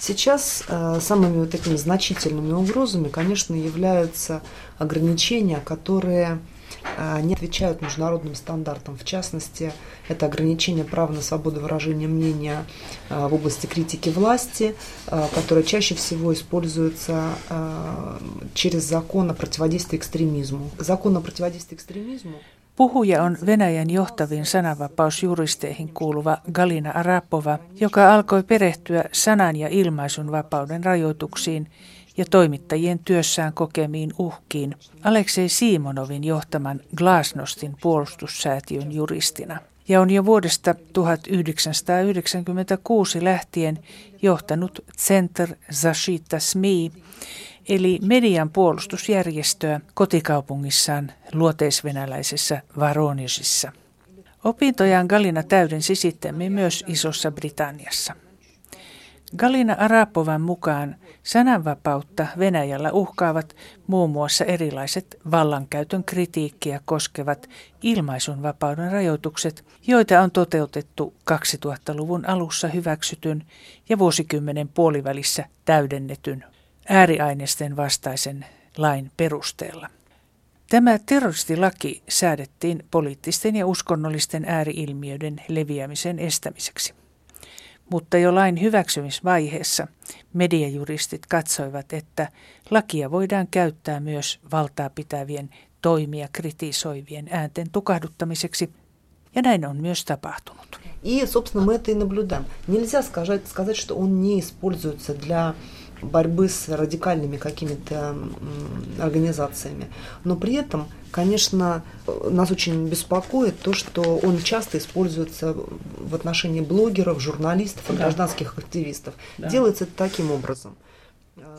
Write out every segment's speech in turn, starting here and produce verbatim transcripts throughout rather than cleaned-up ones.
Сейчас э, самыми вот такими значительными угрозами, конечно, являются ограничения, которые э, не отвечают международным стандартам. В частности, это ограничение права на свободу выражения мнения э, в области критики власти, э, которое чаще всего используется э, через закон о противодействии экстремизму. Закон о противодействии экстремизму. Puhuja on Venäjän johtaviin sananvapausjuristeihin kuuluva Galina Arapova, joka alkoi perehtyä sanan- ja ilmaisun vapauden rajoituksiin ja toimittajien työssään kokemiin uhkiin Aleksei Simonovin johtaman Glasnostin puolustussäätiön juristina. Ja on jo vuodesta tuhatyhdeksänsataayhdeksänkymmentäkuusi lähtien johtanut Center Zashchita Smii, eli median puolustusjärjestöä kotikaupungissaan luoteisvenäläisessä Varonisissa. Opintojaan Galina täydensi sitten myös Isossa Britanniassa. Galina Arapovan mukaan sananvapautta Venäjällä uhkaavat muun muassa erilaiset vallankäytön kritiikkiä koskevat ilmaisunvapauden rajoitukset, joita on toteutettu kaksituhattaluvun alussa hyväksytyn ja vuosikymmenen puolivälissä täydennetyn ääriaineisten vastaisen lain perusteella. Tämä terroristilaki säädettiin poliittisten ja uskonnollisten ääriilmiöiden leviämisen estämiseksi. Mutta jo lain hyväksymisvaiheessa mediajuristit katsoivat, että lakia voidaan käyttää myös valtaa pitävien toimia kritisoivien äänten tukahduttamiseksi, ja näin on myös tapahtunut. И, собственно, мы это и наблюдаем. Нельзя сказать, сказать, что он не используется для борьбы с радикальными какими-то организациями. Но при этом, конечно, нас очень беспокоит то, что он часто используется в отношении блогеров, журналистов, да. гражданских активистов. Да. Делается это таким образом.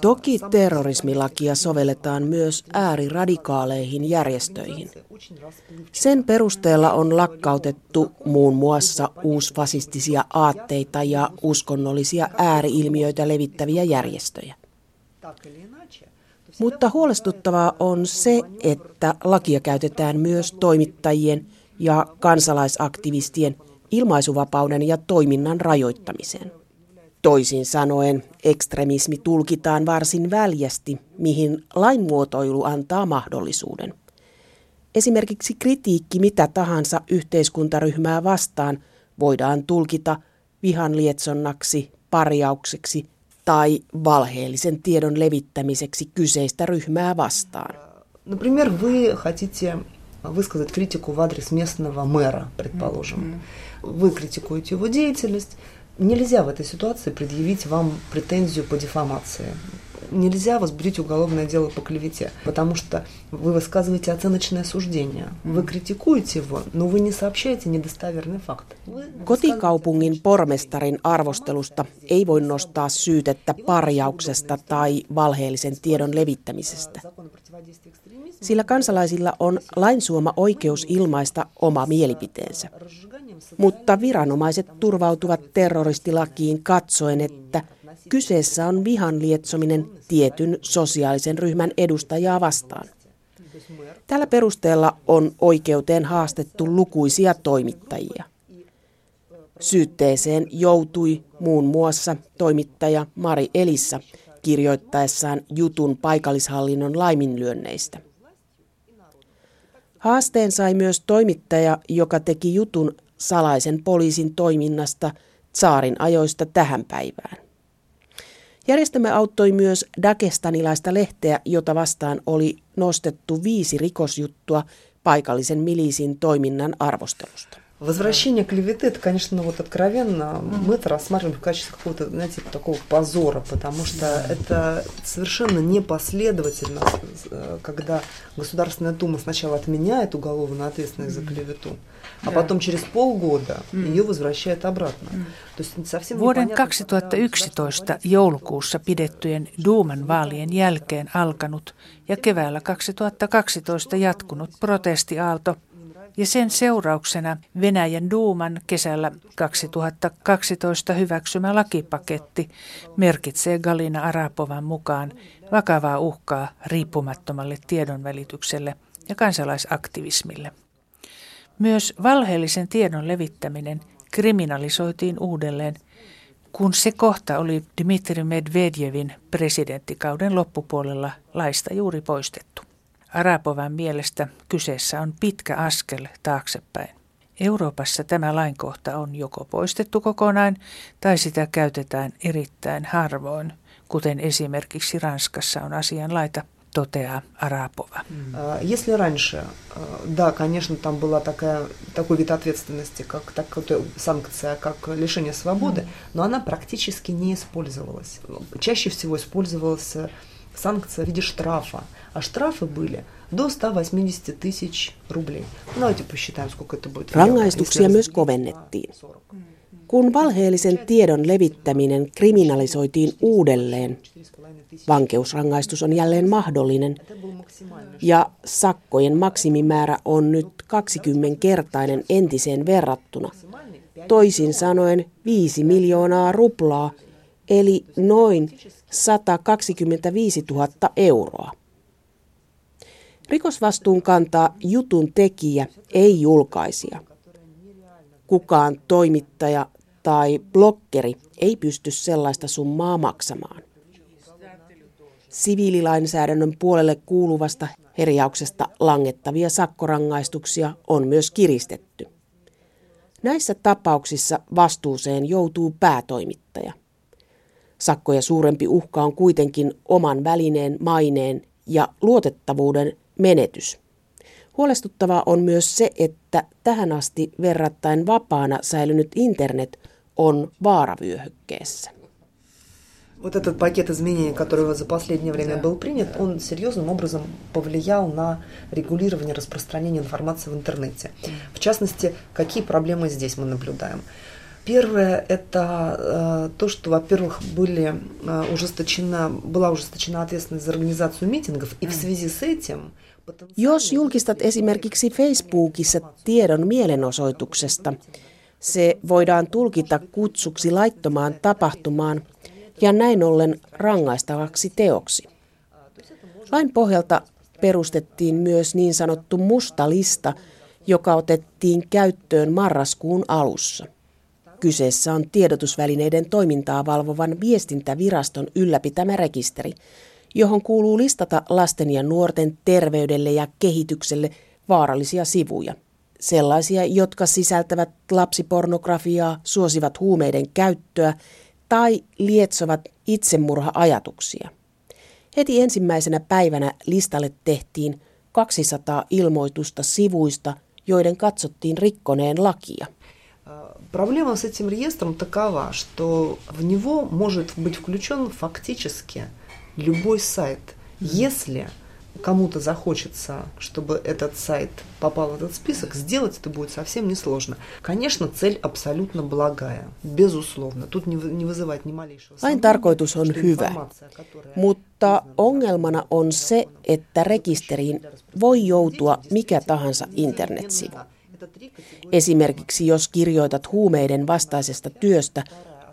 Toki terrorismilakia sovelletaan myös ääriradikaaleihin järjestöihin. Sen perusteella on lakkautettu muun muassa uusfasistisia aatteita ja uskonnollisia ääriilmiöitä levittäviä järjestöjä. Mutta huolestuttavaa on se, että lakia käytetään myös toimittajien ja kansalaisaktivistien ilmaisuvapauden ja toiminnan rajoittamiseen. Toisin sanoen, ekstremismi tulkitaan varsin väljästi, mihin lainmuotoilu antaa mahdollisuuden. Esimerkiksi kritiikki mitä tahansa yhteiskuntaryhmää vastaan voidaan tulkita vihan lietsonnaksi, parjaukseksi tai valheellisen tiedon levittämiseksi kyseistä ryhmää vastaan. Например, вы хотите высказать критику в адрес местного мэра, предположим. Вы критикуете его деятельность. Нельзя в этой ситуации предъявить вам претензию по дефамации. Нельзя возбудить уголовное дело по клевете, потому что вы высказываете оценочное суждение. Вы критикуете его, но вы не сообщаете недостоверный факт. Kotikaupungin pormestarin arvostelusta ei voi nostaa syytettä parjauksesta tai valheellisen tiedon levittämisestä, sillä kansalaisilla on lain suoma oikeus ilmaista oma mielipiteensä. Mutta viranomaiset turvautuvat terroristilakiin katsoen, että kyseessä on vihan lietsominen tietyn sosiaalisen ryhmän edustajaa vastaan. Tällä perusteella on oikeuteen haastettu lukuisia toimittajia. Syytteeseen joutui muun muassa toimittaja Mari Elisa kirjoittaessaan jutun paikallishallinnon laiminlyönneistä. Haasteen sai myös toimittaja, joka teki jutun salaisen poliisin toiminnasta tsaarin ajoista tähän päivään. Järjestelmä auttoi myös dagestanilaista lehteä, jota vastaan oli nostettu viisi rikosjuttua paikallisen miliisin toiminnan arvostelusta. Возвращение клеветы, это, конечно, вот откровенно, мы это рассматриваем в качестве какого-то, знаете, такого позора, потому что это совершенно непоследовательно, когда Государственная Дума сначала отменяет уголовную ответственность за клевету, а потом через полгода ее возвращает обратно. То есть совсем Vuoden kaksituhattayksitoista joulukuussa pidettyjen Duuman vaalien jälkeen alkanut ja keväällä kaksituhattakaksitoista jatkunut protestiaalto ja sen seurauksena Venäjän duuman kesällä kaksituhattakaksitoista hyväksymä lakipaketti merkitsee Galina Arapovan mukaan vakavaa uhkaa riippumattomalle tiedonvälitykselle ja kansalaisaktivismille. Myös valheellisen tiedon levittäminen kriminalisoitiin uudelleen, kun se kohta oli Dmitri Medvedjevin presidenttikauden loppupuolella laista juuri poistettu. Arapovan mielestä kyseessä on pitkä askel taaksepäin. Euroopassa tämä lainkohta on joko poistettu kokonaan tai sitä käytetään erittäin harvoin, kuten esimerkiksi Ranskassa on asianlaita, toteaa Arapova. Если раньше, да, конечно, там была такая такой вид ответственности, как такая санкция, как лишение свободы, но она практически не использовалась. Чаще всего использовалась санкция в виде штрафа, а штрафы были до sata kaksikymmentä tuhatta rublea. Давайте посчитаем, сколько это будет. Rangaistuksia myös kovennettiin. Kun valheellisen tiedon levittäminen kriminalisoitiin uudelleen, vankeusrangaistus on jälleen mahdollinen ja sakkojen maksimimäärä on nyt kaksikymmenkertainen entiseen verrattuna, toisin sanoen viisi miljoonaa ruplaa eli noin sata kaksikymmentäviisi tuhatta euroa. Rikosvastuun kantaa jutun tekijä, ei julkaisija. Kukaan toimittaja tai blokkeri ei pysty sellaista summaa maksamaan. Siviililainsäädännön puolelle kuuluvasta herjauksesta langettavia sakkorangaistuksia on myös kiristetty. Näissä tapauksissa vastuuseen joutuu päätoimittaja. Sakkoja suurempi uhka on kuitenkin oman välineen, maineen ja luotettavuuden menetys. Huolestuttavaa on myös se, että tähän asti verrattain vapaana säilynyt internet on vaaravyöhykkeessä. Вот этот пакет изменений, который за последнее время был принят, он серьезным образом повлиял на регулирование распространения информации в интернете. В частности, какие проблемы здесь мы наблюдаем? Первое – это то, что, во-первых, были ужесточена, была ужесточена ответственность за организацию митингов, и в связи с этим... Jos julkistat esimerkiksi Facebookissa tiedon mielenosoituksesta, se voidaan tulkita kutsuksi laittomaan tapahtumaan ja näin ollen rangaistavaksi teoksi. Lain pohjalta perustettiin myös niin sanottu musta lista, joka otettiin käyttöön marraskuun alussa. Kyseessä on tiedotusvälineiden toimintaa valvovan viestintäviraston ylläpitämä rekisteri, johon kuuluu listata lasten ja nuorten terveydelle ja kehitykselle vaarallisia sivuja. Sellaisia, jotka sisältävät lapsipornografiaa, suosivat huumeiden käyttöä tai lietsovat itsemurha-ajatuksia. Heti ensimmäisenä päivänä listalle tehtiin kaksisataa ilmoitusta sivuista, joiden katsottiin rikkoneen lakia. Проблема с этим реестром такова, что в него может быть включен фактически любой сайт. Если кому-то захочется, чтобы этот сайт попал в этот список, сделать это будет совсем несложно. Конечно, цель абсолютно благая, безусловно. Тут не вызывает ни малейшего сомнения. Lain tarkoitus on hyvä, mutta ongelmana on se, että rekisteriin voi joutua mikä tahansa internetsivu. Esimerkiksi jos kirjoitat huumeiden vastaisesta työstä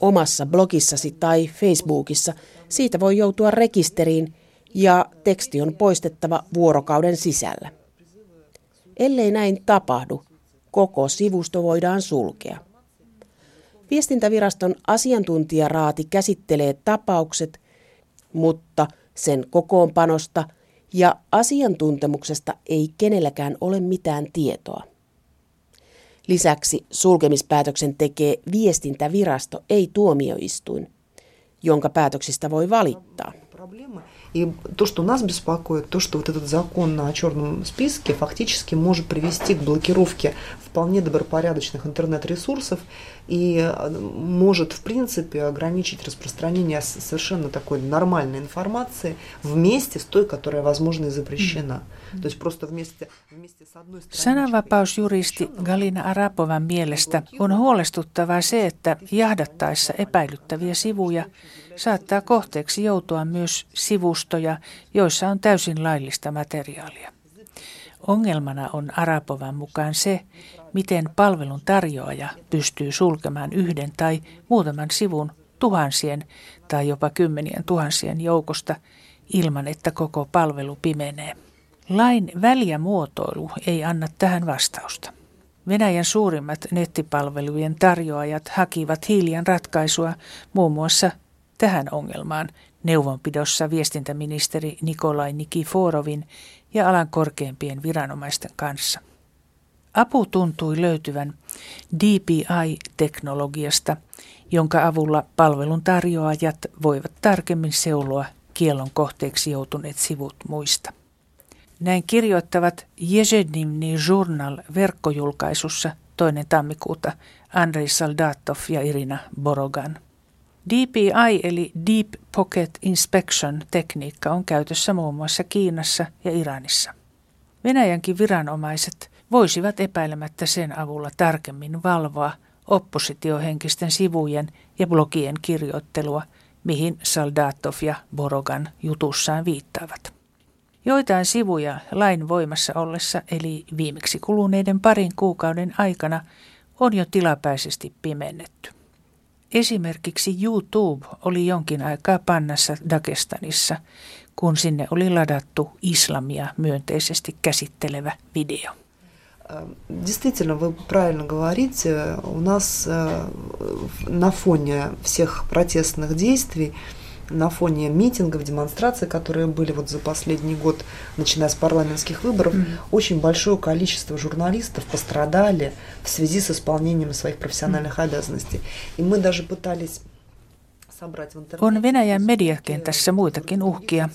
omassa blogissasi tai Facebookissa, siitä voi joutua rekisteriin ja teksti on poistettava vuorokauden sisällä. Ellei näin tapahdu, koko sivusto voidaan sulkea. Viestintäviraston asiantuntijaraati käsittelee tapaukset, mutta sen kokoonpanosta ja asiantuntemuksesta ei kenelläkään ole mitään tietoa. Lisäksi sulkemispäätöksen tekee viestintävirasto, ei tuomioistuin, jonka päätöksistä voi valittaa. И то, что нас беспокоит, то, что вот этот закон о черном списке фактически может привести к блокировке вполне добропорядочных интернет-ресурсов и может, в принципе, ограничить распространение совершенно такой нормальной информации вместе с той, которая, возможно, и запрещена. То есть просто вместе, вместе с одной стороны... Sananvapausjuristi Galina Arapovan mielestä on huolestuttavaa se, että jahdattaessa epäilyttäviä sivuja saattaa kohteeksi joutua myös sivustoja, joissa on täysin laillista materiaalia. Ongelmana on Arapovan mukaan se, miten palvelun tarjoaja pystyy sulkemaan yhden tai muutaman sivun tuhansien tai jopa kymmenien tuhansien joukosta ilman, että koko palvelu pimenee. Lain väliä muotoilu ei anna tähän vastausta. Venäjän suurimmat nettipalvelujen tarjoajat hakivat hiljan ratkaisua muun muassa tähän ongelmaan neuvonpidossa viestintäministeri Nikolai Nikiforovin ja alan korkeimpien viranomaisten kanssa. Apu tuntui löytyvän D P I-teknologiasta, jonka avulla palveluntarjoajat voivat tarkemmin seuloa kiellon kohteeksi joutuneet sivut muista. Näin kirjoittavat Yezhednevny Journal-verkkojulkaisussa toinen tammikuuta Andrei Soldatov ja Irina Borogan. D P I eli Deep Pocket Inspection-tekniikka on käytössä muun muassa Kiinassa ja Iranissa. Venäjänkin viranomaiset voisivat epäilemättä sen avulla tarkemmin valvoa oppositiohenkisten sivujen ja blogien kirjoittelua, mihin Soldatov ja Borogan jutussaan viittaavat. Joitain sivuja lain voimassa ollessa, eli viimeksi kuluneiden parin kuukauden aikana, on jo tilapäisesti pimennetty. Esimerkiksi YouTube oli jonkin aikaa pannassa Dagestanissa, kun sinne oli ladattu islamia myönteisesti käsittelevä video. Действительно, вы правильно говорите, у нас на фоне всех протестных действий, на фоне митингов, демонстраций, которые были вот за последний год, начиная с парламентских выборов, mm-hmm. очень большое количество журналистов пострадали в связи с исполнением своих профессиональных mm-hmm. обязанностей. И мы даже пытались собрать в интернете... On Venäjän mediakentässä muitakin uhkia.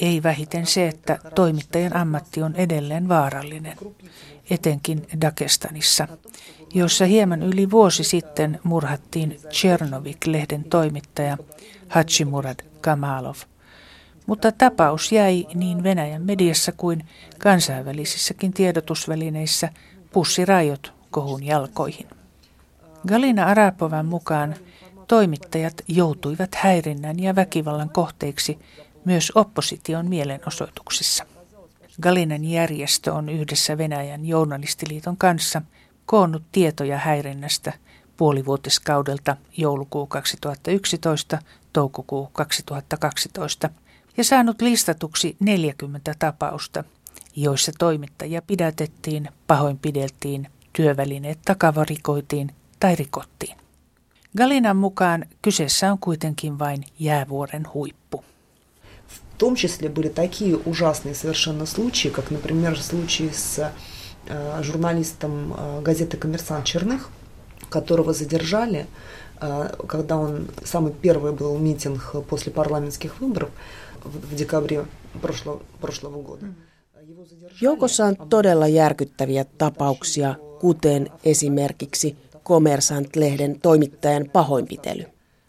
Ei vähiten se, että toimittajan ammatti on edelleen vaarallinen, etenkin Dagestanissa, jossa hieman yli vuosi sitten murhattiin Chernovik-lehden toimittaja Hachimurad Kamalov. Mutta tapaus jäi niin Venäjän mediassa kuin kansainvälisissäkin tiedotusvälineissä pussirajot kohun jalkoihin. Galina Arapovan mukaan toimittajat joutuivat häirinnän ja väkivallan kohteiksi myös opposition mielenosoituksissa. Galinan järjestö on yhdessä Venäjän journalistiliiton kanssa koonnut tietoja häirinnästä puolivuotiskaudelta joulukuu kaksituhattayksitoista toukokuu kaksituhattakaksitoista ja saanut listatuksi neljäkymmentä tapausta, joissa toimittajia pidätettiin, pahoinpideltiin, työvälineet takavarikoitiin tai rikottiin. Galinan mukaan kyseessä on kuitenkin vain jäävuoren huippu. В том числе были такие ужасные совершенно случаи, как, например, случай с э, журналистом э, газеты «Коммерсант» Черных, которого задержали, э, когда он, самый первый был митинг после парламентских выборов в, в декабре прошлого, прошлого года. Joukossa on todella järkyttäviä tapauksia, kuten esimerkiksi Kommersant-lehden toimittajan pahoinpitely,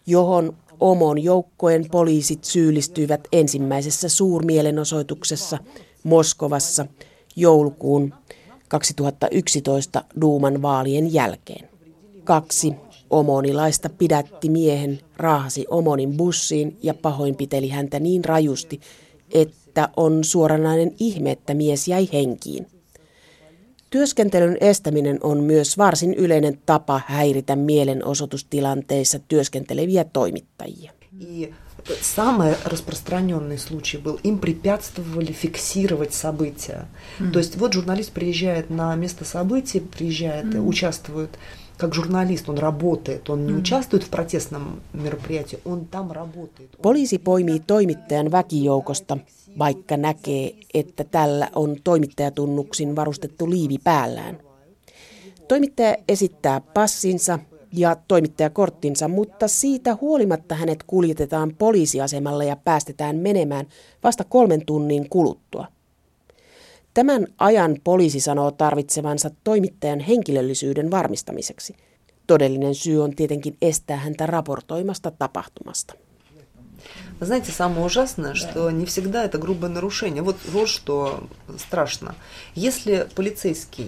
johon Omon joukkojen poliisit syyllistyivät ensimmäisessä suurmielenosoituksessa Moskovassa joulukuun kaksituhattayksitoista Duuman vaalien jälkeen. Kaksi omonilaista pidätti miehen, raahasi omonin bussiin ja pahoinpiteli häntä niin rajusti, että on suoranainen ihme, että mies jäi henkiin. Työskentelyn estäminen on myös varsin yleinen tapa häiritä mielenosoitustilanteissa työskenteleviä toimittajia. Самый распространенный случай был, им препятствовали фиксировать события. То есть вот журналист приезжает на место событий, приезжает, участвует как журналист, он работает, он не участвует в протестном мероприятии, он там работает. Poliisi poimii toimittajan väkijoukosta, vaikka näkee, että tällä on toimittajatunnuksin varustettu liivi päällään. Toimittaja esittää passinsa ja toimittajakorttinsa, mutta siitä huolimatta hänet kuljetetaan poliisiasemalle ja päästetään menemään vasta kolmen tunnin kuluttua. Tämän ajan poliisi sanoo tarvitsevansa toimittajan henkilöllisyyden varmistamiseksi. Todellinen syy on tietenkin estää häntä raportoimasta tapahtumasta. Вы знаете, самое ужасное, что не всегда это грубое нарушение. Вот, вот что страшно. Если полицейский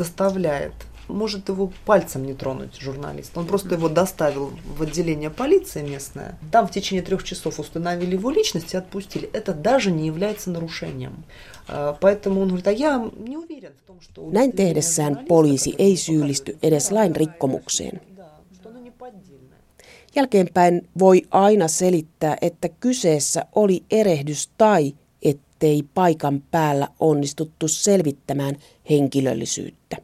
доставляет, может его пальцем не тронуть журналист, он просто его доставил в отделение полиции местное, там в течение трех часов установили его личность и отпустили. Это даже не является нарушением. Поэтому он говорит, а я не уверен в том, что... Näin tehdessään poliisi ei syyllisty edes lain rikkomukseen. Jälkeenpäin voi aina selittää, että kyseessä oli erehdys tai ettei paikan päällä onnistuttu selvittämään henkilöllisyyttä.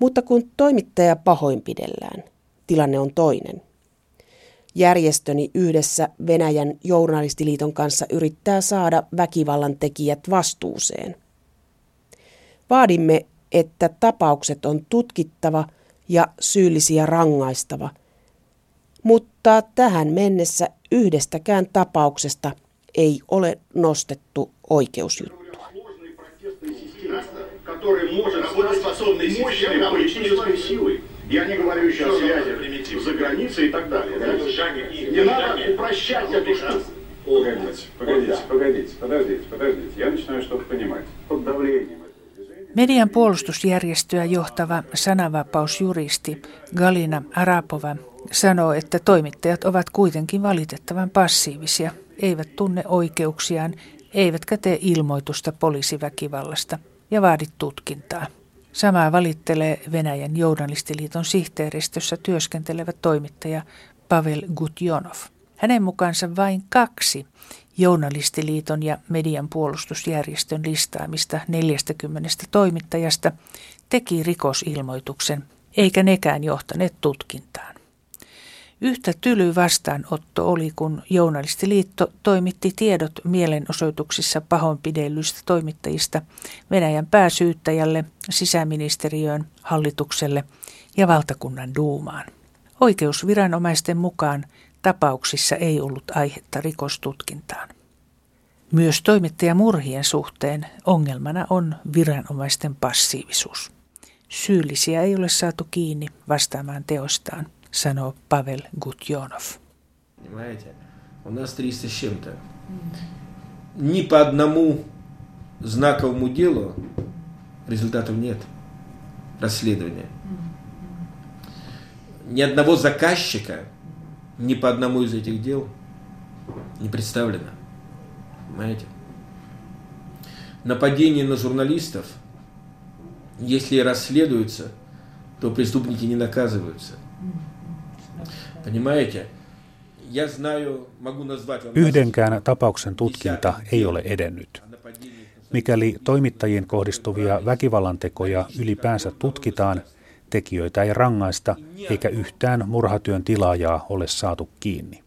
Mutta kun toimittaja pahoinpidellään, tilanne on toinen. Järjestöni yhdessä Venäjän journalistiliiton kanssa yrittää saada väkivallan tekijät vastuuseen. Vaadimme, että tapaukset on tutkittava ja syyllisiä rangaistava, mutta tähän mennessä yhdestäkään tapauksesta ei ole nostettu oikeusjuttua. Median puolustusjärjestöä johtava sananvapausjuristi Galina Arapova sanoo, että toimittajat ovat kuitenkin valitettavan passiivisia, eivät tunne oikeuksiaan, eivätkä tee ilmoitusta poliisiväkivallasta ja vaadi tutkintaa. Samaa valittelee Venäjän journalistiliiton sihteeristössä työskentelevä toimittaja Pavel Gutjonov. Hänen mukaansa vain kaksi journalistiliiton ja median puolustusjärjestön listaamista neljästäkymmenestä toimittajasta teki rikosilmoituksen, eikä nekään johtaneet tutkintaan. Yhtä tyly vastaanotto oli, kun journalistiliitto toimitti tiedot mielenosoituksissa pahoinpidellyistä toimittajista Venäjän pääsyyttäjälle, sisäministeriöön, hallitukselle ja valtakunnan duumaan. Oikeusviranomaisten mukaan tapauksissa ei ollut aihetta rikostutkintaan. Myös toimittajamurhien suhteen ongelmana on viranomaisten passiivisuus. Syyllisiä ei ole saatu kiinni vastaamaan teostaan, sanoo Pavel Gutjonov. Ни по одному из этих дел не представлено. Понимаете? Нападение на журналистов, если расследуется, то преступники не наказываются. Понимаете? Я знаю, могу назвать вам... Yhdenkään tapauksen tutkinta ei ole edennyt. Mikäli toimittajiin kohdistuvia väkivallantekoja ylipäänsä tutkitaan, tekijöitä ei rangaista, eikä yhtään murhatyön tilaajaa ole saatu kiinni.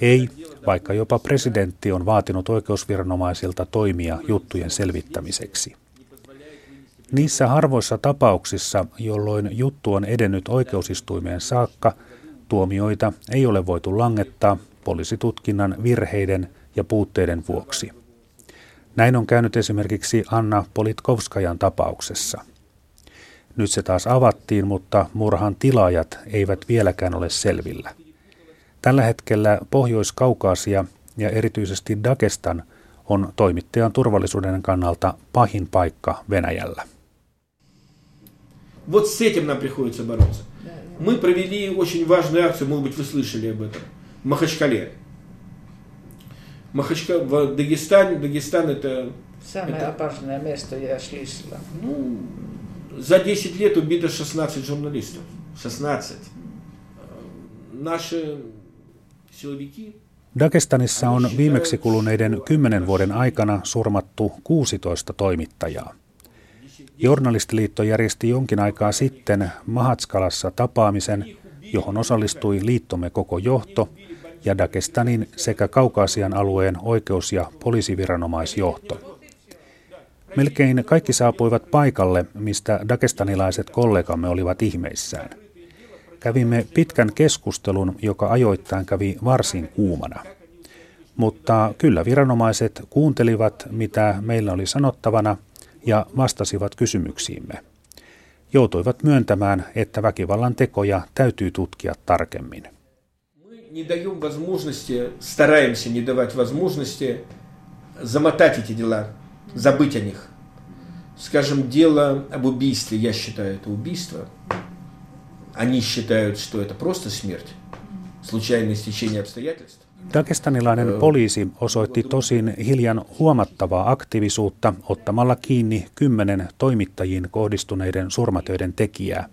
Ei, vaikka jopa presidentti on vaatinut oikeusviranomaisilta toimia juttujen selvittämiseksi. Niissä harvoissa tapauksissa, jolloin juttu on edennyt oikeusistuimeen saakka, tuomioita ei ole voitu langettaa poliisitutkinnan virheiden ja puutteiden vuoksi. Näin on käynyt esimerkiksi Anna Politkovskajan tapauksessa. Nyt se taas avattiin, mutta murhan tilaajat eivät vieläkään ole selvillä. Tällä hetkellä Pohjois-Kaukaasia ja erityisesti Dagestan on toimittajan turvallisuuden kannalta pahin paikka Venäjällä. Вот с этим нам приходится бороться. Мы провели очень важную акцию, может быть, вы слышали об этом, в Махачкале. Махачкала в Дагестане, Дагестан это самое опасное место я слышала. Ну За десять лет убито шестнадцать журналистов. шестнадцать. Наши силовики... Dagestanissa on viimeksi kuluneiden kymmenen vuoden aikana surmattu kuusitoista toimittajaa. Journalistiliitto järjesti jonkin aikaa sitten Mahatskalassa tapaamisen, johon osallistui liittomme koko johto ja Dagestanin sekä Kaukasian alueen oikeus- ja poliisiviranomaisjohto. Melkein kaikki saapuivat paikalle, mistä dagestanilaiset kollegamme olivat ihmeissään. Kävimme pitkän keskustelun, joka ajoittain kävi varsin kuumana. Mutta kyllä viranomaiset kuuntelivat, mitä meillä oli sanottavana, ja vastasivat kysymyksiimme. Joutuivat myöntämään, että väkivallan tekoja täytyy tutkia tarkemmin. Me забыть о них. Скажем, дело об убийстве, я считаю это убийство. Они считают, что это просто смерть, случайное стечение обстоятельств. Dagestanilainen poliisi osoitti tosin hiljan huomattavaa aktiivisuutta ottamalla kiinni kymmenen toimittajiin kohdistuneiden surmatöiden tekijää,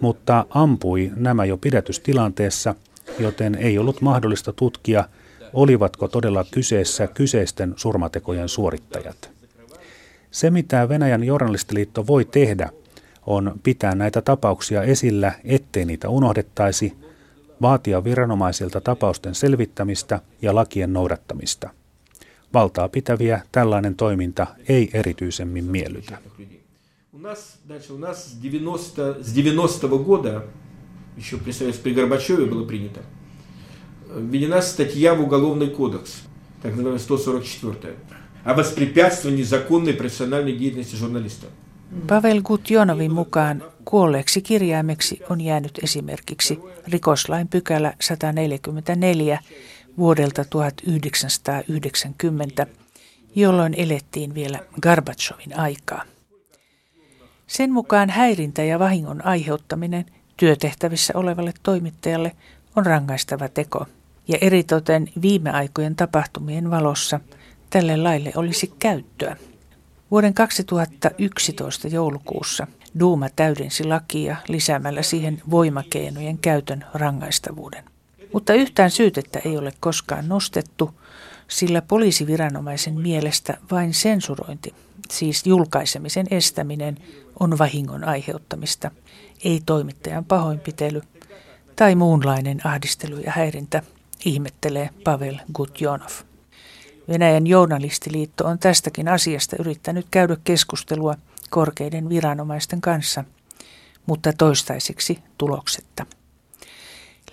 mutta ampui nämä jo pidätystilanteessa, joten ei ollut mahdollista tutkia, olivatko todella kyseessä kyseisten surmatekojen suorittajat. Se, mitä Venäjän journalistiliitto voi tehdä, on pitää näitä tapauksia esillä, ettei niitä unohdettaisi, vaatia viranomaisilta tapausten selvittämistä ja lakien noudattamista. Valtaa pitäviä tällainen toiminta ei erityisemmin miellytä. У нас дальше у нас с девяностого с девяностого года еще при Союзе при Горбачеве было принято введена статья в уголовный кодекс, так называемая сто сорок четвёртая, о воспрепятствовании законной профессиональной деятельности журналиста. Pavel Gutjonovin mukaan kuolleeksi kirjaimeksi on jäänyt esimerkiksi rikoslain pykälä sata neljäkymmentäneljä vuodelta tuhatyhdeksänsataayhdeksänkymmentä, jolloin elettiin vielä Gorbatšovin aikaa. Sen mukaan häirintä ja vahingon aiheuttaminen työtehtävissä olevalle toimittajalle on rangaistava teko. Ja eritoten viime aikojen tapahtumien valossa tälle laille olisi käyttöä. Vuoden kaksituhattayksitoista joulukuussa Duuma täydensi lakia lisäämällä siihen voimakeinojen käytön rangaistavuuden. Mutta yhtään syytettä ei ole koskaan nostettu, sillä poliisiviranomaisen mielestä vain sensurointi, siis julkaisemisen estäminen, on vahingon aiheuttamista, ei toimittajan pahoinpitely tai muunlainen ahdistelu ja häirintä, ihmettelee Pavel Gutjonov. Venäjän journalistiliitto on tästäkin asiasta yrittänyt käydä keskustelua korkeiden viranomaisten kanssa, mutta toistaiseksi tuloksetta.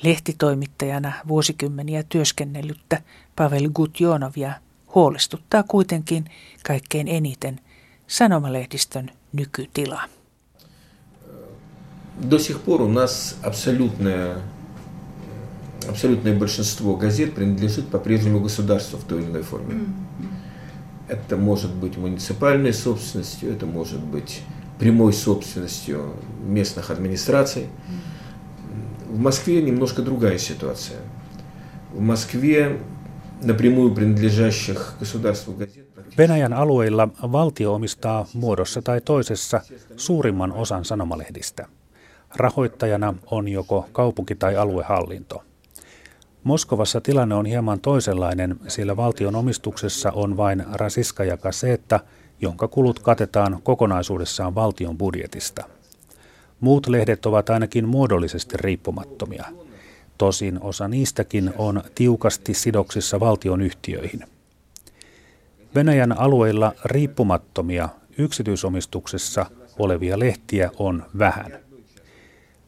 Lehtitoimittajana vuosikymmeniä työskennellyttä Pavel Gutjonovia huolestuttaa kuitenkin kaikkein eniten sanomalehdistön nykytila. До сих пор у нас абсолютное абсолютное большинство газет принадлежит по-прежнему государству в той или иной форме. Это может быть муниципальной собственностью, это может быть прямой собственностью местных администраций. В Москве немножко другая ситуация. В Москве напрямую принадлежащих государству газет. Venäjän alueilla valtio omistaa muodossa tai toisessa suurimman osan sanomalehdistä. Rahoittajana on joko kaupunki- tai aluehallinto. Moskovassa tilanne on hieman toisenlainen, sillä valtion omistuksessa on vain Rasiskaja Kaseta, jonka kulut katetaan kokonaisuudessaan valtion budjetista. Muut lehdet ovat ainakin muodollisesti riippumattomia. Tosin osa niistäkin on tiukasti sidoksissa valtionyhtiöihin. Venäjän alueilla riippumattomia yksityisomistuksessa olevia lehtiä on vähän.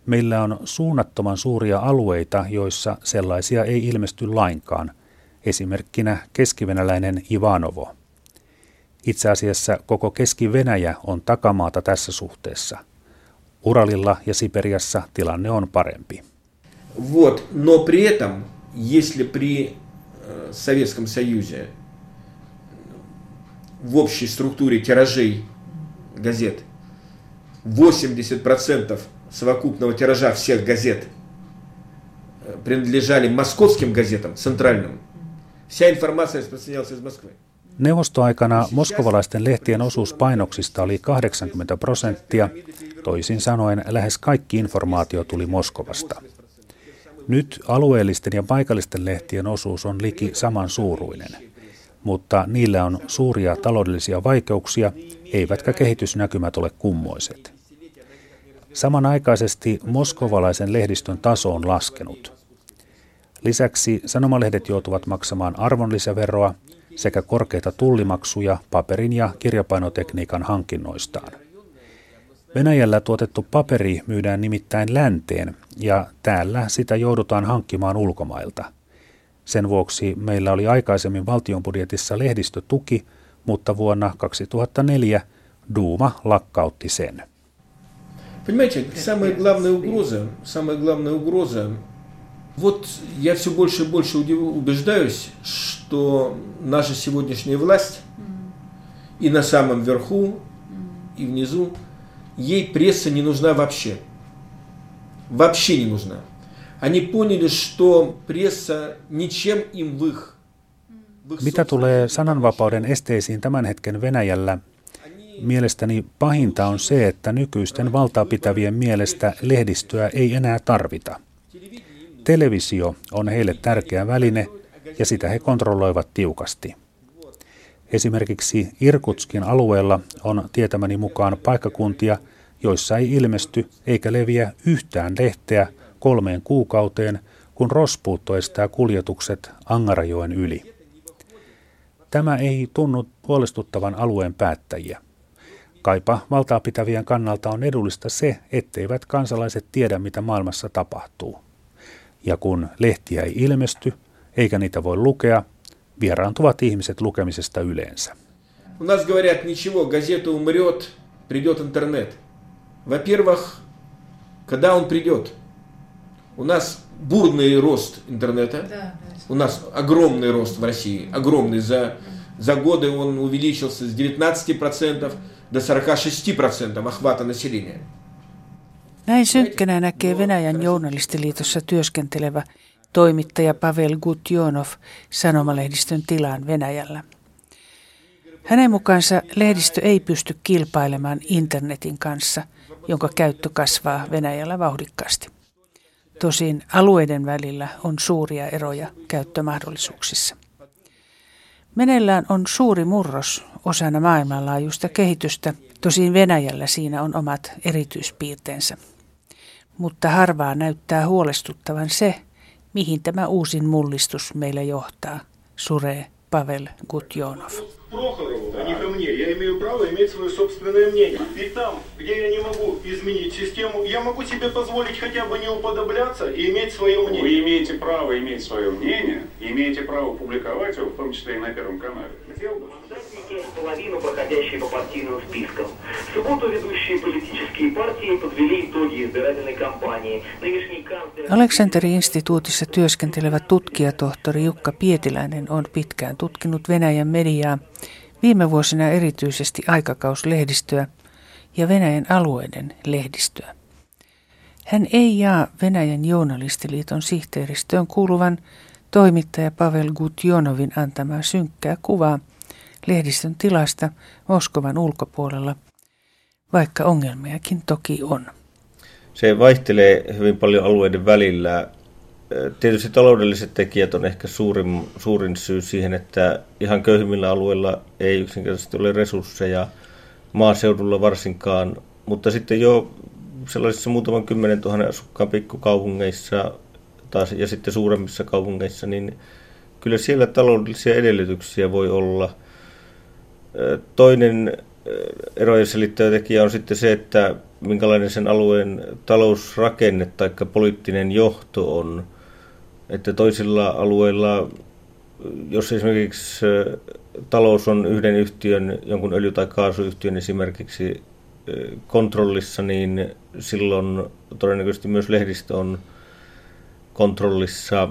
Meillä on suunnattoman suuria alueita, joissa sellaisia ei ilmesty lainkaan, esimerkkinä keskivenäläinen Ivanovo. Itse asiassa koko Keski-Venäjä on takamaata tässä suhteessa. Uralilla ja Siperiassa tilanne on parempi. Вот, но при этом, если при Советском Союзе в общей структуре тиражей газет восемьдесят процентов совокупного тиража всех газет принадлежали московским газетам, центральным. Вся информация распространялась из Москвы. Neuvostoaikana moskovalaisten lehtien osuus painoksista oli kahdeksankymmentä prosenttia, toisin sanoen lähes kaikki informaatio tuli Moskovasta. Nyt alueellisten ja paikallisten lehtien osuus on liki samansuuruinen, mutta niillä on suuria taloudellisia vaikeuksia, eivätkä kehitysnäkymät ole kummoiset. Samanaikaisesti moskovalaisen lehdistön taso on laskenut. Lisäksi sanomalehdet joutuvat maksamaan arvonlisäveroa sekä korkeita tullimaksuja paperin ja kirjapainotekniikan hankinnoistaan. Venäjällä tuotettu paperi myydään nimittäin länteen, ja täällä sitä joudutaan hankkimaan ulkomailta. Sen vuoksi meillä oli aikaisemmin valtion budjetissa lehdistötuki, mutta vuonna kaksituhattaneljä Duuma lakkautti sen. Понимаете, самая главная угроза, самая главная угроза, вот я все больше и больше убеждаюсь, что наша сегодняшняя власть и на самом верху, и внизу, ей пресса не нужна вообще. Вообще не нужна. Они поняли, что пресса ничем им в их... Mitä tulee sananvapauden esteisiin tämän hetken Venäjällä? Mielestäni pahinta on se, että nykyisten valtaapitävien mielestä lehdistöä ei enää tarvita. Televisio on heille tärkeä väline ja sitä he kontrolloivat tiukasti. Esimerkiksi Irkutskin alueella on tietämäni mukaan paikkakuntia, joissa ei ilmesty eikä leviä yhtään lehteä kolmeen kuukauteen, kun rospuutto estää kuljetukset Angarajoen yli. Tämä ei tunnu huolestuttavan alueen päättäjiä. Kaipa valtaapitävien kannalta on edullista se, etteivät kansalaiset tiedä, mitä maailmassa tapahtuu. Ja kun lehtiä ei ilmesty, eikä niitä voi lukea, vieraantuvat ihmiset lukemisesta yleensä. У нас говорят ничего, газета умрет, придет интернет. Во-первых, когда он придет? У нас бурный рост интернета. У нас огромный рост в России, огромный. За, за годы он увеличился с девятнадцати процентов до сорока шести процентов охвата населения. Näin synkkänä näkee Venäjän journalistiliitossa työskentelevä toimittaja Pavel Gutjonov sanomalehdistön tilaan Venäjällä. Hänen mukaansa lehdistö ei pysty kilpailemaan internetin kanssa, jonka käyttö kasvaa Venäjällä vauhdikkaasti. Tosin alueiden välillä on suuria eroja käyttömahdollisuuksissa. Meneillään on suuri murros osana maailmanlaajuista kehitystä, tosin Venäjällä siinä on omat erityispiirteensä. Mutta harvaa näyttää huolestuttavan se, mihin tämä uusin mullistus meillä johtaa, suree Pavel Gutjonov. Alexander-instituutissa työskentelevä tutkijatohtori Jukka Pietiläinen on pitkään tutkinut Venäjän mediaa, viime vuosina erityisesti aikakauslehdistöä ja Venäjän alueiden lehdistöä. Hän ei jaa Venäjän journalistiliiton sihteeristöön kuuluvan toimittaja Pavel Gutjonovin antamaa synkkää kuvaa lehdistön tilasta Moskovan ulkopuolella, vaikka ongelmiakin toki on. Se vaihtelee hyvin paljon alueiden välillä. Tietysti taloudelliset tekijät on ehkä suurin, suurin syy siihen, että ihan köyhimmillä alueilla ei yksinkertaisesti ole resursseja, maaseudulla varsinkaan, mutta sitten jo sellaisissa muutaman kymmenen tuhannen asukkaan pikkukaupungeissa taas, ja sitten suuremmissa kaupungeissa, niin kyllä siellä taloudellisia edellytyksiä voi olla. Toinen eroja selittävä tekijä on sitten se, että minkälainen sen alueen talousrakenne tai poliittinen johto on. Että toisilla alueilla, jos esimerkiksi talous on yhden yhtiön, jonkun öljy- tai kaasuyhtiön esimerkiksi kontrollissa, niin silloin todennäköisesti myös lehdistö on kontrollissa.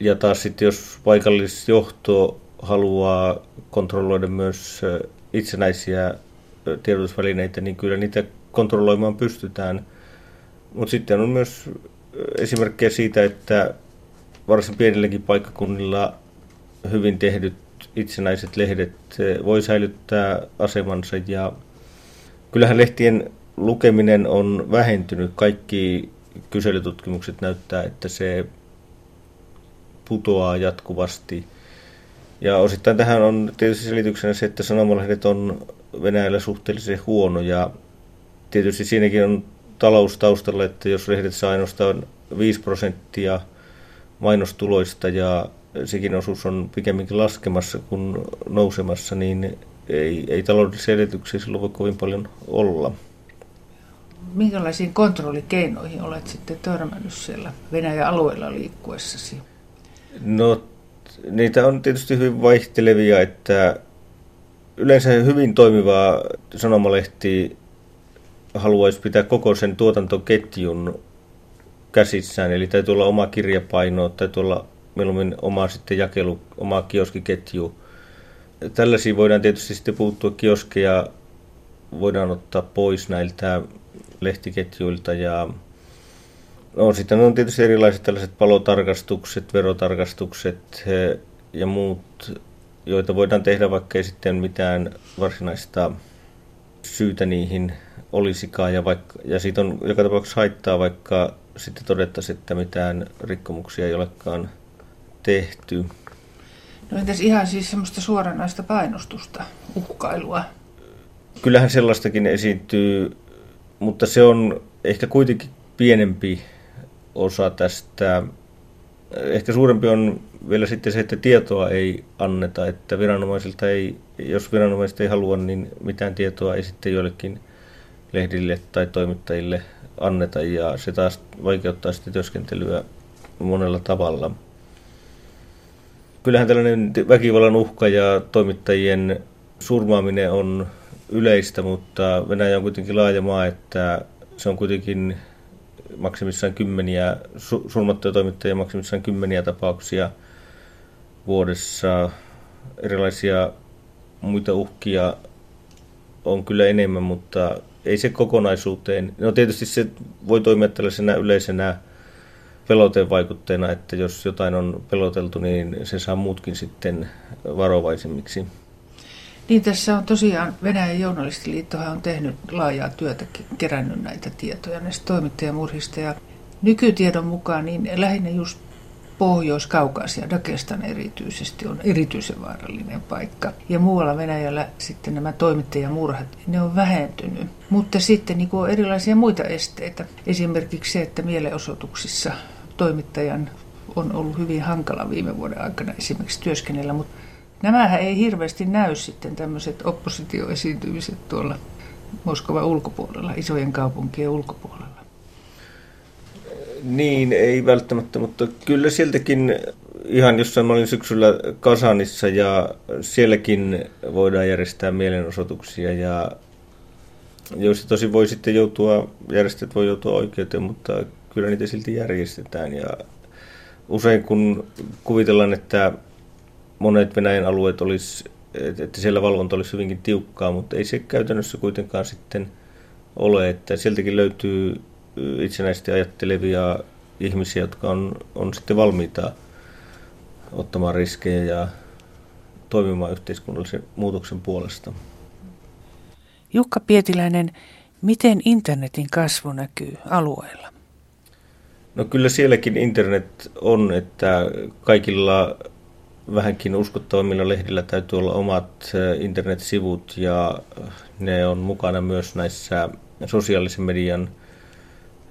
Ja taas sitten jos paikallisjohto haluaa kontrolloida myös itsenäisiä tiedotusvälineitä, niin kyllä niitä kontrolloimaan pystytään. Mutta sitten on myös esimerkkejä siitä, että varsin pienilläkin paikkakunnilla hyvin tehdyt itsenäiset lehdet voi säilyttää asemansa. Ja kyllähän lehtien lukeminen on vähentynyt. Kaikki kyselytutkimukset näyttää, että se putoaa jatkuvasti. Ja osittain tähän on tietysti selityksenä se, että sanomalehdet on Venäjällä suhteellisen huono. Ja tietysti siinäkin on talous taustalla, että jos lehdet saa ainoastaan viisi prosenttia mainostuloista ja sekin osuus on pikemminkin laskemassa kuin nousemassa, niin ei, ei taloudellisia edellytyksiä silloin voi kovin paljon olla. Minkälaisiin kontrollikeinoihin olet sitten törmännyt siellä Venäjän alueella liikkuessasi? No, niitä on tietysti hyvin vaihtelevia, että yleensä hyvin toimiva sanomalehti haluaisi pitää koko sen tuotantoketjun käsissään, eli täytyy olla oma kirjapaino, täytyy olla mieluummin oma sitten jakelu, oma kioskiketju. Tällaisia voidaan tietysti sitten puuttua, kioskeja voidaan ottaa pois näiltä lehtiketjuilta ja no, sitten on tietysti erilaiset tällaiset palotarkastukset, verotarkastukset ja muut, joita voidaan tehdä, vaikka ei sitten mitään varsinaista syytä niihin olisikaan. Ja, vaikka, ja siitä on joka tapauksessa haittaa, vaikka sitten todettaisiin, että mitään rikkomuksia ei olekaan tehty. No entäs ihan siis semmoista suoranaista painostusta, uhkailua? Kyllähän sellaistakin esiintyy. Mutta se on ehkä kuitenkin pienempi osa tästä. Ehkä suurempi on vielä sitten se, että tietoa ei anneta, että viranomaisilta ei, jos viranomaiset ei halua, niin mitään tietoa ei sitten joillekin lehdille tai toimittajille anneta, ja se taas vaikeuttaa sitten työskentelyä monella tavalla. Kyllähän tällainen väkivallan uhka ja toimittajien surmaaminen on yleistä, mutta Venäjä on kuitenkin laaja maa, että se on kuitenkin maksimissaan kymmeniä, surmattuja toimittajia maksimissaan kymmeniä tapauksia vuodessa. Erilaisia muita uhkia on kyllä enemmän, mutta ei se kokonaisuuteen. No tietysti se voi toimia tällaisena yleisenä peloteen vaikutteena, että jos jotain on peloteltu, niin se saa muutkin sitten varovaisemmiksi. Niin, tässä on tosiaan Venäjän journalistiliittohan on tehnyt laajaa työtä, kerännyt näitä tietoja näistä toimittajamurhista. Ja nykytiedon mukaan niin lähinnä just Pohjois-Kaukasia, Dagestan erityisesti, on erityisen vaarallinen paikka. Ja muualla Venäjällä sitten nämä toimittajamurhat, ne on vähentynyt. Mutta sitten niin on erilaisia muita esteitä. Esimerkiksi se, että mielenosoituksissa toimittajan on ollut hyvin hankala viime vuoden aikana esimerkiksi työskennellä, mutta nämähän ei hirveästi näy sitten tämmöiset oppositioesiintymiset tuolla Moskovan ulkopuolella, isojen kaupunkien ulkopuolella. Niin, ei välttämättä, mutta kyllä sieltäkin ihan jossain, mä olin syksyllä Kazanissa ja sielläkin voidaan järjestää mielenosoituksia ja joissa tosi voi sitten joutua, järjestöt voi joutua oikeuteen, mutta kyllä niitä silti järjestetään ja usein kun kuvitellaan, että monet Venäjän alueet olisi, että siellä valvonta olisi hyvinkin tiukkaa, mutta ei se käytännössä kuitenkaan sitten ole, että sieltäkin löytyy itsenäisesti ajattelevia ihmisiä, jotka on, on sitten valmiita ottamaan riskejä ja toimimaan yhteiskunnallisen muutoksen puolesta. Jukka Pietiläinen, miten internetin kasvu näkyy alueella? No kyllä sielläkin internet on, että kaikilla vähänkin uskottavammilla lehdillä täytyy olla omat internetsivut ja ne on mukana myös näissä sosiaalisen median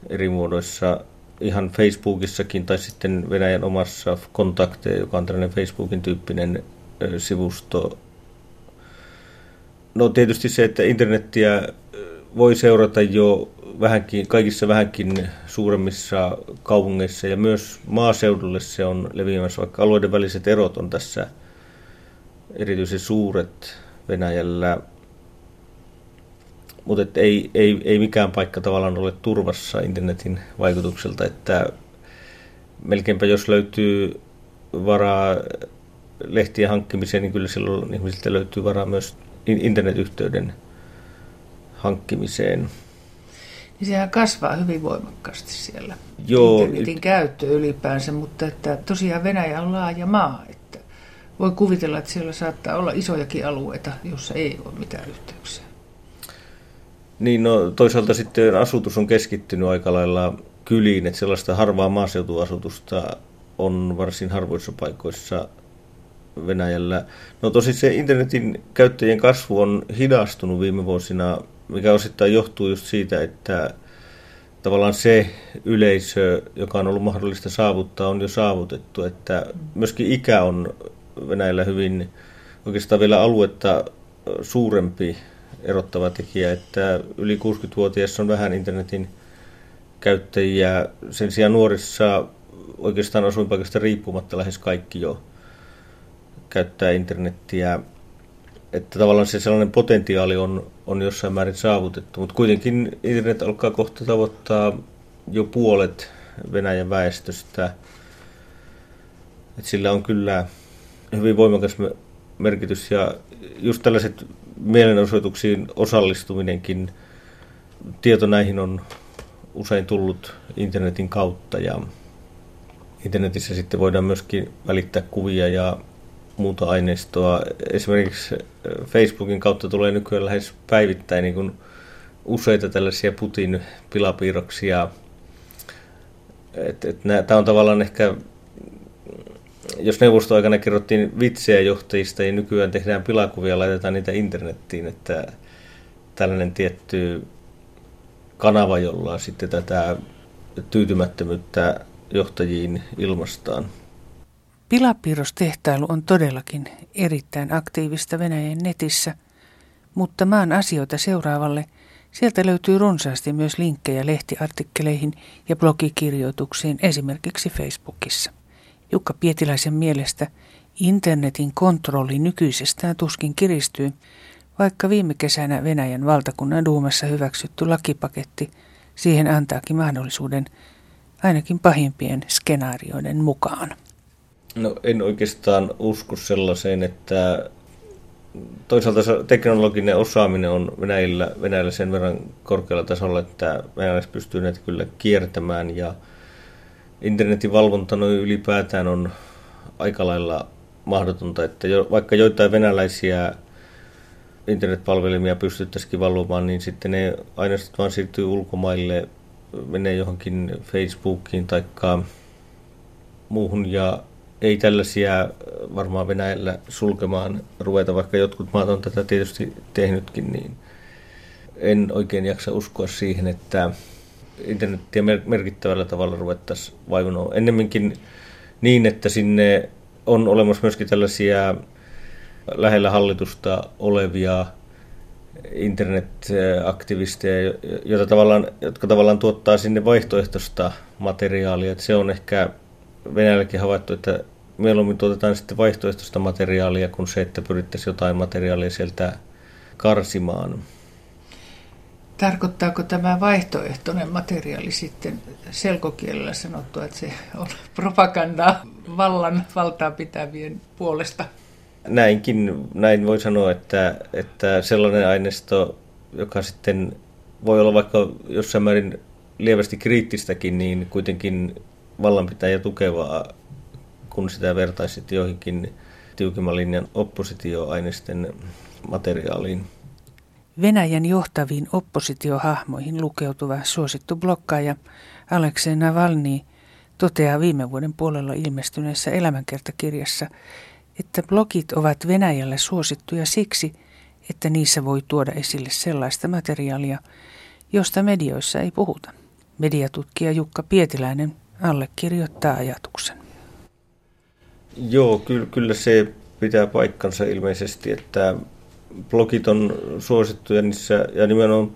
eri muodoissa, ihan Facebookissakin tai sitten Venäjän omassa kontakteja, joka on tällainen Facebookin tyyppinen sivusto. No tietysti se, että internettiä voi seurata jo vähänkin, kaikissa vähänkin suuremmissa kaupungeissa ja myös maaseudulle se on leviämässä, vaikka alueiden väliset erot on tässä erityisen suuret Venäjällä. Mutta ei, ei, ei mikään paikka tavallaan ole turvassa internetin vaikutukselta, että melkeinpä jos löytyy varaa lehtien hankkimiseen, niin kyllä silloin ihmisiltä löytyy varaa myös internetyhteyden hankkimiseen. Niin sehän kasvaa hyvin voimakkaasti siellä, joo, internetin it... käyttö ylipäänsä, mutta että tosiaan Venäjä on laaja maa. Että voi kuvitella, että siellä saattaa olla isojakin alueita, joissa ei ole mitään yhteyksiä. Niin, no toisaalta sitten asutus on keskittynyt aika lailla kyliin, että sellaista harvaa maaseutuasutusta on varsin harvoissa paikoissa Venäjällä. No tosin se internetin käyttäjien kasvu on hidastunut viime vuosina, mikä osittain johtuu just siitä, että tavallaan se yleisö, joka on ollut mahdollista saavuttaa, on jo saavutettu. Että myöskin ikä on Venäjällä hyvin, oikeastaan vielä aluetta suurempi erottava tekijä, että yli kuusikymmentävuotiaissa on vähän internetin käyttäjiä. Sen sijaan nuorissa oikeastaan asuinpaikasta riippumatta lähes kaikki jo käyttää internettiä. Että tavallaan se sellainen potentiaali on, on jossain määrin saavutettu, mutta kuitenkin internet alkaa kohta tavoittaa jo puolet Venäjän väestöstä. Et sillä on kyllä hyvin voimakas merkitys ja just tällaiset mielenosoituksiin osallistuminenkin, tieto näihin on usein tullut internetin kautta ja internetissä sitten voidaan myöskin välittää kuvia ja muuta aineistoa. Esimerkiksi Facebookin kautta tulee nykyään lähes päivittäin niin kuin useita tällaisia Putin pilapiirroksia. Et, et nää, tää on tavallaan ehkä, jos neuvostoaikana kerrottiin vitsejä johtajista, niin nykyään tehdään pilakuvia ja laitetaan niitä internettiin. Että tällainen tietty kanava, jolla sitten tätä tyytymättömyyttä johtajiin ilmastaan. Pilapiirrostehtailu on todellakin erittäin aktiivista Venäjän netissä, mutta maan asioita seuraavalle sieltä löytyy runsaasti myös linkkejä lehtiartikkeleihin ja blogikirjoituksiin esimerkiksi Facebookissa. Jukka Pietiläisen mielestä internetin kontrolli nykyisestään tuskin kiristyy, vaikka viime kesänä Venäjän valtakunnan duumassa hyväksytty lakipaketti siihen antaakin mahdollisuuden ainakin pahimpien skenaarioiden mukaan. No en oikeastaan usko sellaiseen, että toisaalta teknologinen osaaminen on Venäjällä, Venäjällä sen verran korkealla tasolla, että venäläiset pystyy näitä kyllä kiertämään ja internetin valvonta noin ylipäätään on aika lailla mahdotonta, että jo, vaikka joitain venäläisiä internetpalvelimia pystyttäisikin valvomaan, niin sitten ne aineistot vaan siirtyy ulkomaille, menee johonkin Facebookiin tai muuhun ja ei tällaisia varmaan Venäjällä sulkemaan ruveta, vaikka jotkut maat on tätä tietysti tehnytkin, niin en oikein jaksa uskoa siihen, että internetiä merkittävällä tavalla ruvettaisiin vaivanoa. Ennemminkin niin, että sinne on olemassa myöskin tällaisia lähellä hallitusta olevia internetaktivisteja, joita tavallaan, jotka tavallaan tuottaa sinne vaihtoehtoista materiaalia. Että se on ehkä Venäjälläkin havaittu, että mieluummin tuotetaan sitten vaihtoehtoista materiaalia kuin se, että pyrittäisiin jotain materiaalia sieltä karsimaan. Tarkoittaako tämä vaihtoehtoinen materiaali sitten selkokielellä sanottua, että se on propagandaa vallan valtaa pitävien puolesta? Näinkin, näin voi sanoa, että, että sellainen aineisto, joka sitten voi olla vaikka jossain määrin lievästi kriittistäkin, niin kuitenkin vallanpitäjä tukevaa, kun sitä vertaisit joihinkin tiukimman linjan oppositioaineisten materiaaliin. Venäjän johtaviin oppositiohahmoihin lukeutuva suosittu blokkaaja Aleksei Navalnyi toteaa viime vuoden puolella ilmestyneessä elämänkertakirjassa, että blogit ovat Venäjällä suosittuja siksi, että niissä voi tuoda esille sellaista materiaalia, josta medioissa ei puhuta. Mediatutkija Jukka Pietiläinen allekirjoittaa ajatuksen. Joo, ky- kyllä se pitää paikkansa ilmeisesti, että blogit on suosittuja niissä, ja nimenomaan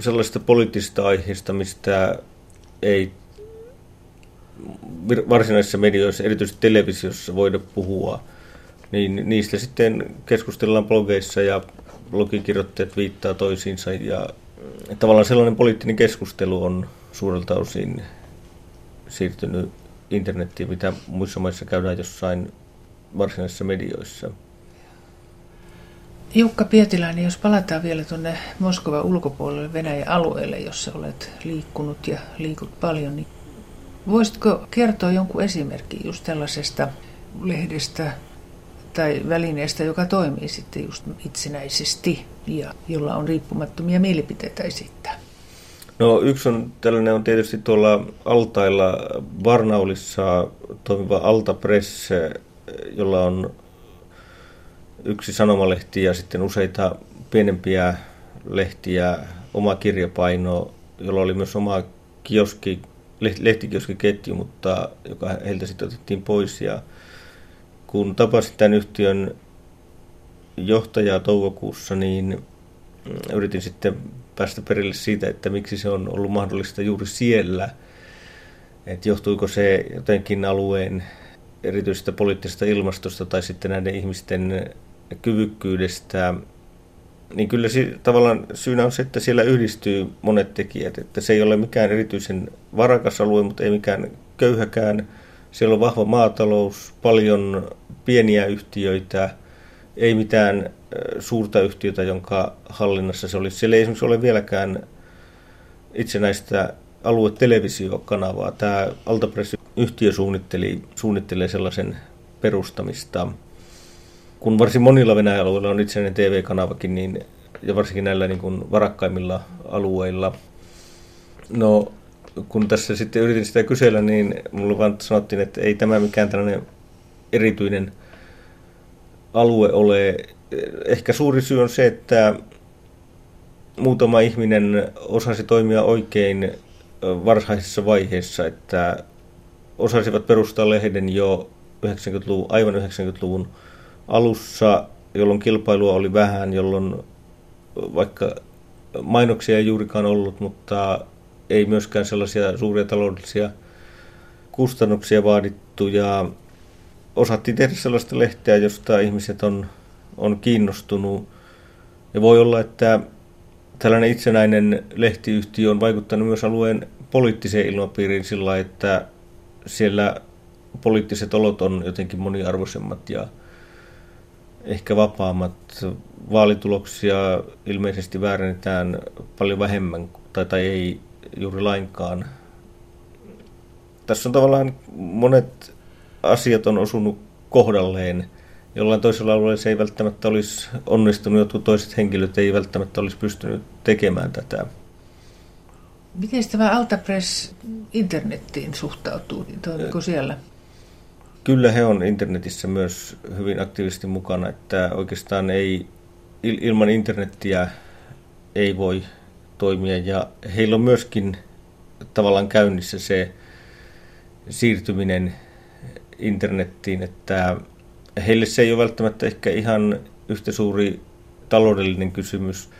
sellaisista poliittisista aiheista, mistä ei varsinaisissa medioissa, erityisesti televisiossa, voida puhua. Niin niistä sitten keskustellaan blogeissa ja blogikirjoittajat viittaa toisiinsa ja tavallaan sellainen poliittinen keskustelu on suurelta osin siirtynyt internettiin, mitä muissa maissa käydään jossain varsinaisissa medioissa. Jukka Pietiläinen, jos palataan vielä tuonne Moskovan ulkopuolelle Venäjän alueelle, jossa olet liikkunut ja liikut paljon, niin voisitko kertoa jonkun esimerkin just tällaisesta lehdestä tai välineestä, joka toimii sitten just itsenäisesti ja jolla on riippumattomia mielipiteitä esittää? No yksi on, tällainen on tietysti tuolla altailla Barnaulissa toimiva Alta Press, jolla on yksi sanomalehti ja sitten useita pienempiä lehtiä, oma kirjapaino, jolla oli myös oma kioski, lehtikioskiketju, mutta joka heiltä sitten otettiin pois. Ja kun tapasin tämän yhtiön johtajaa toukokuussa, niin yritin sitten päästä perille siitä, että miksi se on ollut mahdollista juuri siellä. Että johtuiko se jotenkin alueen erityisestä poliittisesta ilmastosta tai sitten näiden ihmisten kyvykkyydestä. Niin kyllä se, tavallaan syynä on se, että siellä yhdistyy monet tekijät. Että se ei ole mikään erityisen varakas alue, mutta ei mikään köyhäkään. Siellä on vahva maatalous, paljon pieniä yhtiöitä, ei mitään suurta yhtiötä, jonka hallinnassa se olisi. Siellä ei esimerkiksi ole vieläkään itsenäistä aluetelevisiokanavaa. Tämä Alta Press-yhtiö suunnittelee sellaisen perustamista. Kun varsin monilla Venäjän alueilla on itsenäinen T V-kanavakin, niin, ja varsinkin näillä niin kuin varakkaimmilla alueilla. No, kun tässä sitten yritin sitä kysellä, niin mulle vaan sanottiin, että ei tämä mikään tällainen erityinen alue ole. Ehkä suuri syy on se, että muutama ihminen osasi toimia oikein varhaisessa vaiheessa, että osasivat perustaa lehden jo yhdeksänkymmentäluvun, aivan yhdeksänkymmentäluvun alussa, jolloin kilpailua oli vähän, jolloin vaikka mainoksia ei juurikaan ollut, mutta ei myöskään sellaisia suuria taloudellisia kustannuksia vaadittu, ja osattiin tehdä sellaista lehteä, josta ihmiset on, on kiinnostunut. Ja voi olla, että tällainen itsenäinen lehtiyhtiö on vaikuttanut myös alueen poliittiseen ilmapiiriin sillä, että siellä poliittiset olot on jotenkin moniarvoisemmat ja ehkä vapaammat. Vaalituloksia ilmeisesti väärennetään paljon vähemmän tai, tai ei juuri lainkaan. Tässä on tavallaan monet asiat on osunut kohdalleen. Jollain toisella alueella se ei välttämättä olisi onnistunut, jotkut toiset henkilöt ei välttämättä olisi pystynyt tekemään tätä. Miten tämä Alta Press internettiin suhtautuu? Toimiko siellä? Kyllä he on internetissä myös hyvin aktiivisesti mukana, että oikeastaan ei, ilman internettiä ei voi toimia. Ja heillä on myöskin tavallaan käynnissä se siirtyminen internettiin, että heille se ei ole välttämättä ehkä ihan yhtä suuri taloudellinen kysymys,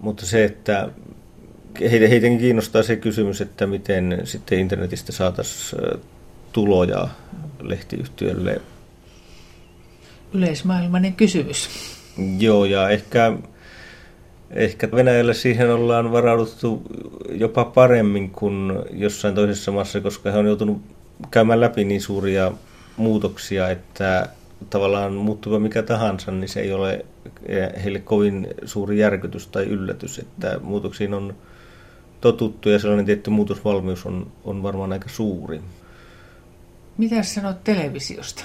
mutta se, että heitä kiinnostaa se kysymys, että miten sitten internetistä saataisiin tuloja lehtiyhtiölle. Yleismaailmainen kysymys. Joo, ja ehkä, ehkä Venäjällä siihen ollaan varauduttu jopa paremmin kuin jossain toisessa maassa, koska he on joutunut käymään läpi niin suuria muutoksia, että tavallaan muuttuva mikä tahansa, niin se ei ole heille kovin suuri järkytys tai yllätys, että muutoksiin on totuttu ja sellainen tietty muutosvalmius on, on varmaan aika suuri. Mitä sanot televisiosta,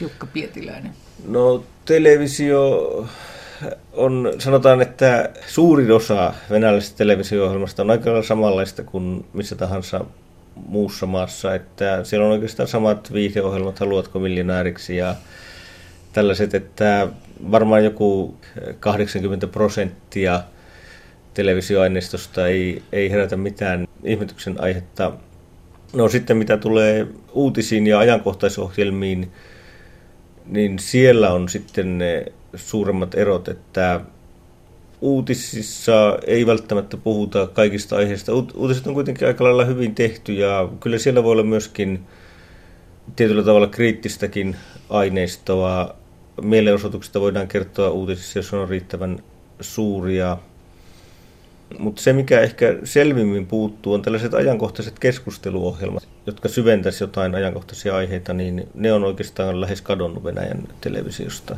Jukka Pietiläinen? No televisio on, sanotaan, että suurin osa venäläisestä televisio-ohjelmasta on aika samanlaista kuin missä tahansa muussa maassa, että siellä on oikeastaan samat viihdeohjelmat, haluatko miljonääriksi ja tällaiset, että varmaan joku kahdeksankymmentä prosenttia televisioaineistosta ei, ei herätä mitään ihmetyksen aihetta. No sitten mitä tulee uutisiin ja ajankohtaisohjelmiin, niin siellä on sitten ne suuremmat erot, että uutisissa ei välttämättä puhuta kaikista aiheista. Uutiset on kuitenkin aika lailla hyvin tehty ja kyllä siellä voi olla myöskin tietyllä tavalla kriittistäkin aineistoa. Mielenosoituksista voidaan kertoa uutisissa, jos on riittävän suuria. Mutta se, mikä ehkä selvimmin puuttuu, on tällaiset ajankohtaiset keskusteluohjelmat, jotka syventäisi jotain ajankohtaisia aiheita, niin ne on oikeastaan lähes kadonnut Venäjän televisiosta.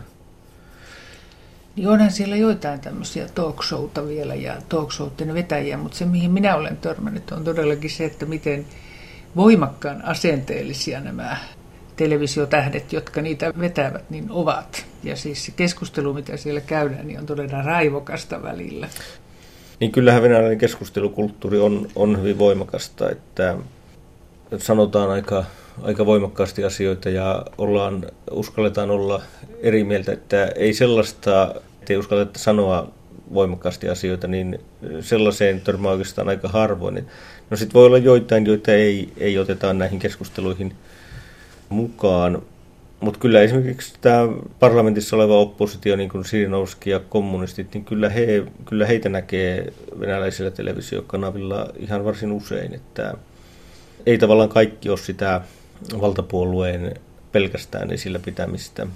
Niin onhan siellä joitain tämmöisiä talkshowta vielä ja talkshowten vetäjiä, mutta se mihin minä olen törmännyt on todellakin se, että miten voimakkaan asenteellisia nämä televisiotähdet, jotka niitä vetävät, niin ovat. Ja siis se keskustelu, mitä siellä käydään, niin on todella raivokasta välillä. Niin kyllähän venäläinen keskustelukulttuuri on, on hyvin voimakasta, että sanotaan aika, aika voimakkaasti asioita ja ollaan, uskalletaan olla eri mieltä, että ei sellaista, ettei uskalleta sanoa voimakkaasti asioita, niin sellaiseen törmää oikeastaan aika harvoin. No sit voi olla joitain, joita ei, ei oteta näihin keskusteluihin mukaan, mutta kyllä esimerkiksi tämä parlamentissa oleva oppositio, niin kuin Sirinowski ja kommunistit, niin kyllä, he, kyllä heitä näkee venäläisillä televisiokanavilla ihan varsin usein, että ei tavallaan kaikki ole sitä valtapuolueen pelkästään esillä pitämistä.